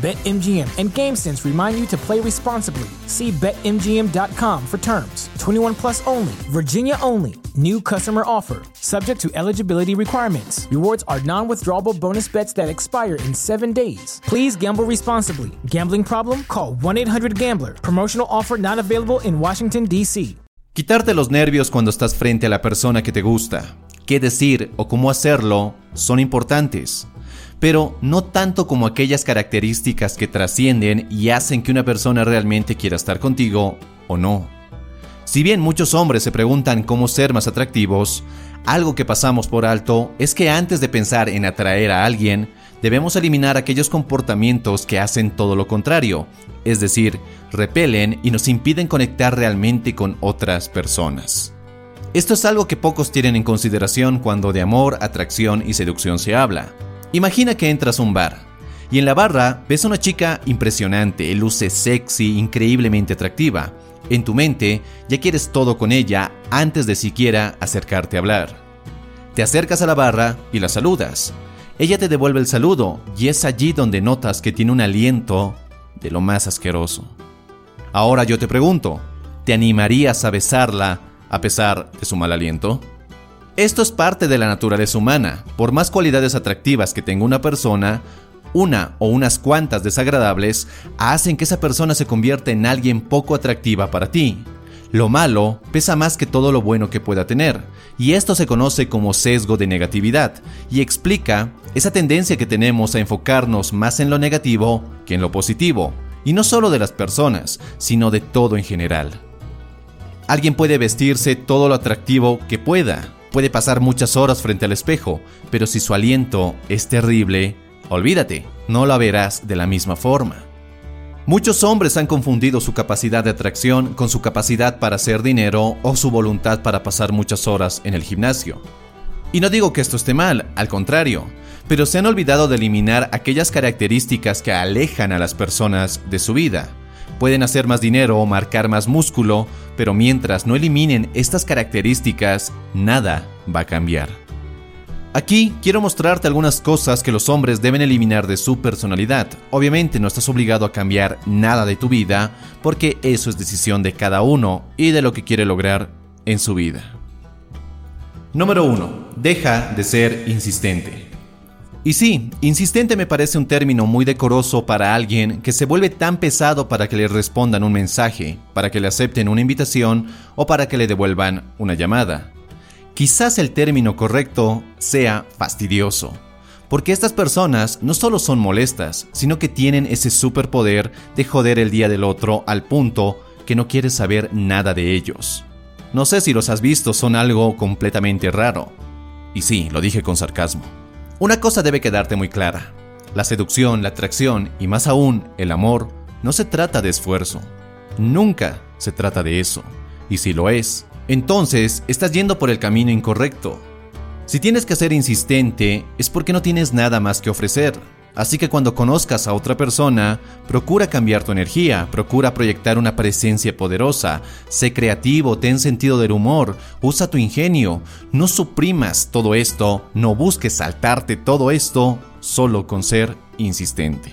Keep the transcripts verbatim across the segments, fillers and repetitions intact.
BetMGM and GameSense remind you to play responsibly. See Bet M G M dot com for terms. twenty-one plus only. Virginia only. New customer offer. Subject to eligibility requirements. Rewards are non-withdrawable bonus bets that expire in seven days. Please gamble responsibly. Gambling problem? Call one eight hundred gambler. Promotional offer not available in Washington, D C Quitarte los nervios cuando estás frente a la persona que te gusta. Qué decir o cómo hacerlo son importantes, pero no tanto como aquellas características que trascienden y hacen que una persona realmente quiera estar contigo o no. Si bien muchos hombres se preguntan cómo ser más atractivos, algo que pasamos por alto es que antes de pensar en atraer a alguien, debemos eliminar aquellos comportamientos que hacen todo lo contrario, es decir, repelen y nos impiden conectar realmente con otras personas. Esto es algo que pocos tienen en consideración cuando de amor, atracción y seducción se habla. Imagina que entras a un bar, y en la barra ves a una chica impresionante, luce sexy, increíblemente atractiva. En tu mente ya quieres todo con ella antes de siquiera acercarte a hablar. Te acercas a la barra y la saludas. Ella te devuelve el saludo, y es allí donde notas que tiene un aliento de lo más asqueroso. Ahora yo te pregunto, ¿te animarías a besarla a pesar de su mal aliento? Esto es parte de la naturaleza humana. Por más cualidades atractivas que tenga una persona, una o unas cuantas desagradables hacen que esa persona se convierta en alguien poco atractiva para ti. Lo malo pesa más que todo lo bueno que pueda tener, y esto se conoce como sesgo de negatividad y explica esa tendencia que tenemos a enfocarnos más en lo negativo que en lo positivo, y no solo de las personas, sino de todo en general. Alguien puede vestirse todo lo atractivo que pueda. Puede pasar muchas horas frente al espejo, pero si su aliento es terrible, olvídate, no la verás de la misma forma. Muchos hombres han confundido su capacidad de atracción con su capacidad para hacer dinero o su voluntad para pasar muchas horas en el gimnasio. Y no digo que esto esté mal, al contrario, pero se han olvidado de eliminar aquellas características que alejan a las personas de su vida. Pueden hacer más dinero o marcar más músculo, pero mientras no eliminen estas características, nada va a cambiar. Aquí quiero mostrarte algunas cosas que los hombres deben eliminar de su personalidad. Obviamente no estás obligado a cambiar nada de tu vida, porque eso es decisión de cada uno y de lo que quiere lograr en su vida. Número uno. Deja de ser insistente. Y sí, insistente me parece un término muy decoroso para alguien que se vuelve tan pesado para que le respondan un mensaje, para que le acepten una invitación o para que le devuelvan una llamada. Quizás el término correcto sea fastidioso, porque estas personas no solo son molestas, sino que tienen ese superpoder de joder el día del otro al punto que no quieres saber nada de ellos. No sé si los has visto, son algo completamente raro. Y sí, lo dije con sarcasmo. Una cosa debe quedarte muy clara. La seducción, la atracción y más aún el amor no se trata de esfuerzo. Nunca se trata de eso. Y si lo es, entonces estás yendo por el camino incorrecto. Si tienes que ser insistente es porque no tienes nada más que ofrecer. Así que cuando conozcas a otra persona, procura cambiar tu energía, procura proyectar una presencia poderosa, sé creativo, ten sentido del humor, usa tu ingenio, no suprimas todo esto, no busques saltarte todo esto solo con ser insistente.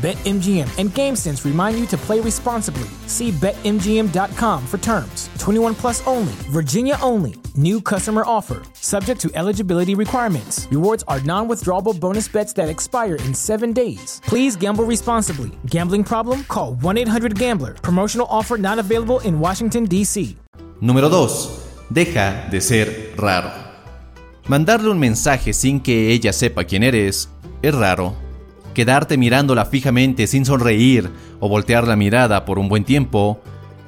BetMGM and GameSense remind you to play responsibly. See Bet M G M dot com for terms. twenty-one plus only. Virginia only. New customer offer. Subject to eligibility requirements. Rewards are non-withdrawable bonus bets that expire in seven days. Please gamble responsibly. Gambling problem? Call one eight hundred gambler. Promotional offer not available in Washington, D C Número dos. Deja de ser raro. Mandarle un mensaje sin que ella sepa quién eres es raro. Quedarte mirándola fijamente sin sonreír o voltear la mirada por un buen tiempo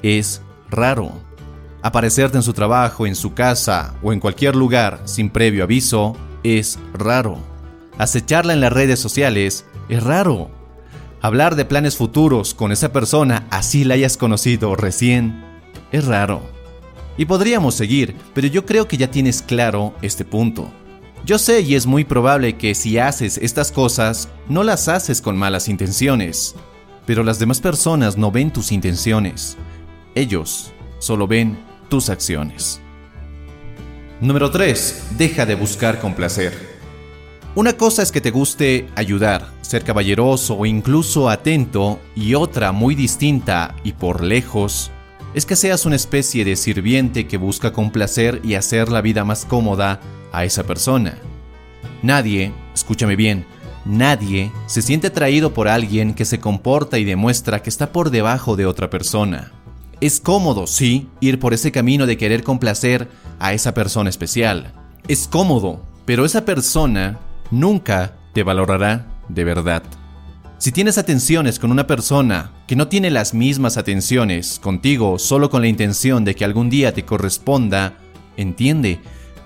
es raro. Aparecerte en su trabajo, en su casa o en cualquier lugar sin previo aviso es raro. Acecharla en las redes sociales es raro. Hablar de planes futuros con esa persona así la hayas conocido recién es raro. Y podríamos seguir, pero yo creo que ya tienes claro este punto. Yo sé y es muy probable que si haces estas cosas, no las haces con malas intenciones. Pero las demás personas no ven tus intenciones. Ellos solo ven tus acciones. Número tres. Deja de buscar complacer. Una cosa es que te guste ayudar, ser caballeroso o incluso atento, y otra muy distinta y por lejos, es que seas una especie de sirviente que busca complacer y hacer la vida más cómoda a esa persona. Nadie, escúchame bien, nadie se siente atraído por alguien que se comporta y demuestra que está por debajo de otra persona. Es cómodo, sí, ir por ese camino de querer complacer a esa persona especial. Es cómodo, pero esa persona nunca te valorará de verdad. Si tienes atenciones con una persona que no tiene las mismas atenciones contigo solo con la intención de que algún día te corresponda, entiende,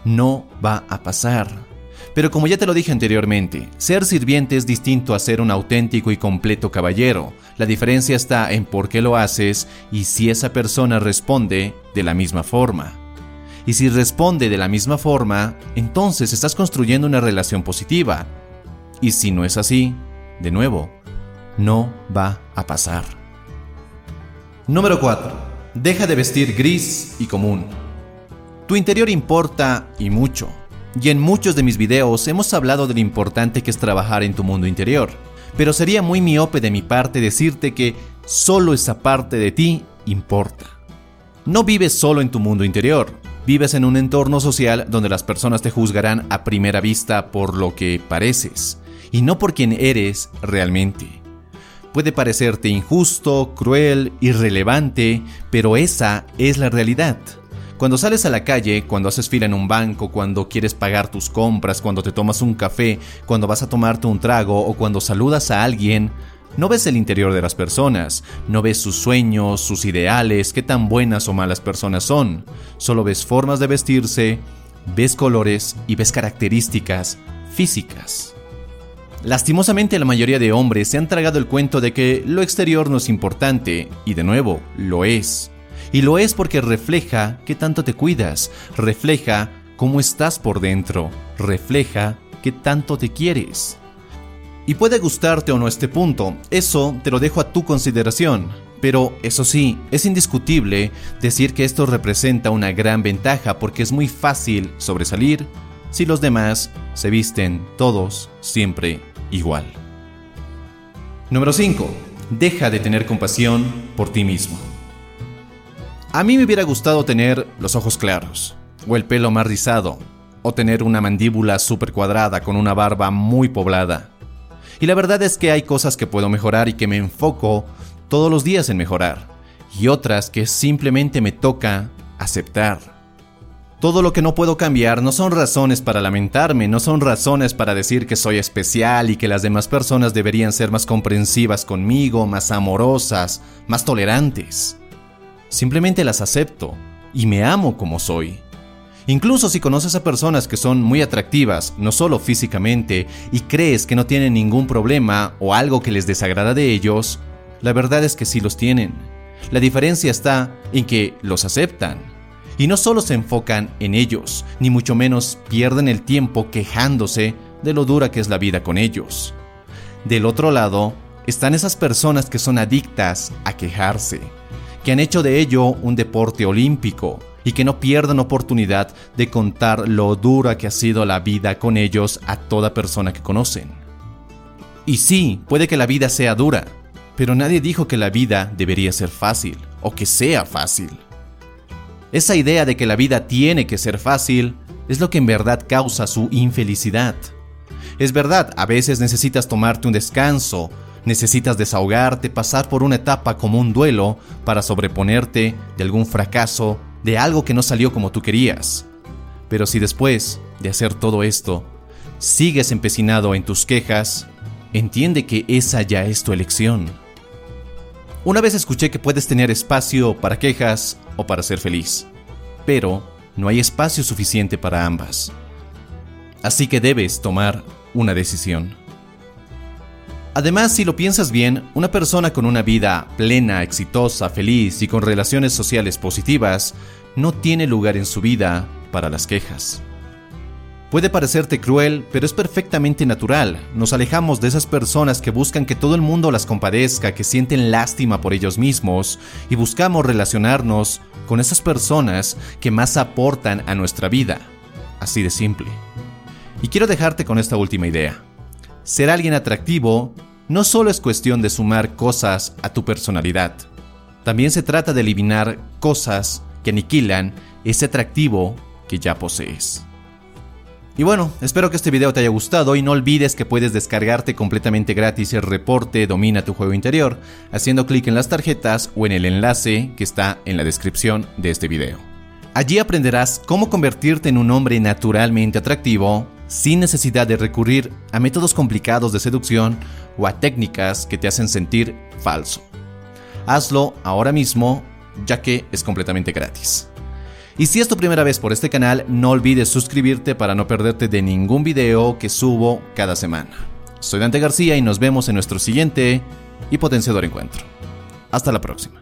no va a pasar. Pero como ya te lo dije anteriormente, ser sirviente es distinto a ser un auténtico y completo caballero. La diferencia está en por qué lo haces y si esa persona responde de la misma forma. Y si responde de la misma forma, entonces estás construyendo una relación positiva. Y si no es así, de nuevo, no va a pasar. Número cuatro. Deja de vestir gris y común. Tu interior importa y mucho, y en muchos de mis videos hemos hablado de lo importante que es trabajar en tu mundo interior, pero sería muy miope de mi parte decirte que solo esa parte de ti importa. No vives solo en tu mundo interior, vives en un entorno social donde las personas te juzgarán a primera vista por lo que pareces, y no por quien eres realmente. Puede parecerte injusto, cruel, irrelevante, pero esa es la realidad. Cuando sales a la calle, cuando haces fila en un banco, cuando quieres pagar tus compras, cuando te tomas un café, cuando vas a tomarte un trago o cuando saludas a alguien, no ves el interior de las personas, no ves sus sueños, sus ideales, qué tan buenas o malas personas son. Solo ves formas de vestirse, ves colores y ves características físicas. Lastimosamente, la mayoría de hombres se han tragado el cuento de que lo exterior no es importante, y de nuevo, lo es. Y lo es porque refleja qué tanto te cuidas, refleja cómo estás por dentro, refleja qué tanto te quieres. Y puede gustarte o no este punto, eso te lo dejo a tu consideración. Pero eso sí, es indiscutible decir que esto representa una gran ventaja porque es muy fácil sobresalir si los demás se visten todos siempre igual. Número cinco. Deja de tener compasión por ti mismo. A mí me hubiera gustado tener los ojos claros, o el pelo más rizado, o tener una mandíbula súper cuadrada con una barba muy poblada. Y la verdad es que hay cosas que puedo mejorar y que me enfoco todos los días en mejorar, y otras que simplemente me toca aceptar. Todo lo que no puedo cambiar no son razones para lamentarme, no son razones para decir que soy especial y que las demás personas deberían ser más comprensivas conmigo, más amorosas, más tolerantes. Simplemente las acepto y me amo como soy. Incluso si conoces a personas que son muy atractivas, no solo físicamente, y crees que no tienen ningún problema o algo que les desagrada de ellos, la verdad es que sí los tienen. La diferencia está en que los aceptan. Y no solo se enfocan en ellos, ni mucho menos pierden el tiempo quejándose de lo dura que es la vida con ellos. Del otro lado, están esas personas que son adictas a quejarse, que han hecho de ello un deporte olímpico y que no pierden oportunidad de contar lo dura que ha sido la vida con ellos a toda persona que conocen. Y sí, puede que la vida sea dura, pero nadie dijo que la vida debería ser fácil o que sea fácil. Esa idea de que la vida tiene que ser fácil es lo que en verdad causa su infelicidad. Es verdad, a veces necesitas tomarte un descanso, necesitas desahogarte, pasar por una etapa como un duelo para sobreponerte de algún fracaso, de algo que no salió como tú querías. Pero si después de hacer todo esto, sigues empecinado en tus quejas, entiende que esa ya es tu elección. Una vez escuché que puedes tener espacio para quejas o para ser feliz, pero no hay espacio suficiente para ambas. Así que debes tomar una decisión. Además, si lo piensas bien, una persona con una vida plena, exitosa, feliz y con relaciones sociales positivas no tiene lugar en su vida para las quejas. Puede parecerte cruel, pero es perfectamente natural. Nos alejamos de esas personas que buscan que todo el mundo las compadezca, que sienten lástima por ellos mismos, y buscamos relacionarnos con esas personas que más aportan a nuestra vida. Así de simple. Y quiero dejarte con esta última idea. Ser alguien atractivo no solo es cuestión de sumar cosas a tu personalidad. También se trata de eliminar cosas que aniquilan ese atractivo que ya posees. Y bueno, espero que este video te haya gustado y no olvides que puedes descargarte completamente gratis el reporte Domina tu Juego Interior haciendo clic en las tarjetas o en el enlace que está en la descripción de este video. Allí aprenderás cómo convertirte en un hombre naturalmente atractivo sin necesidad de recurrir a métodos complicados de seducción o a técnicas que te hacen sentir falso. Hazlo ahora mismo, ya que es completamente gratis. Y si es tu primera vez por este canal, no olvides suscribirte para no perderte de ningún video que subo cada semana. Soy Dante García y nos vemos en nuestro siguiente y potenciador encuentro. Hasta la próxima.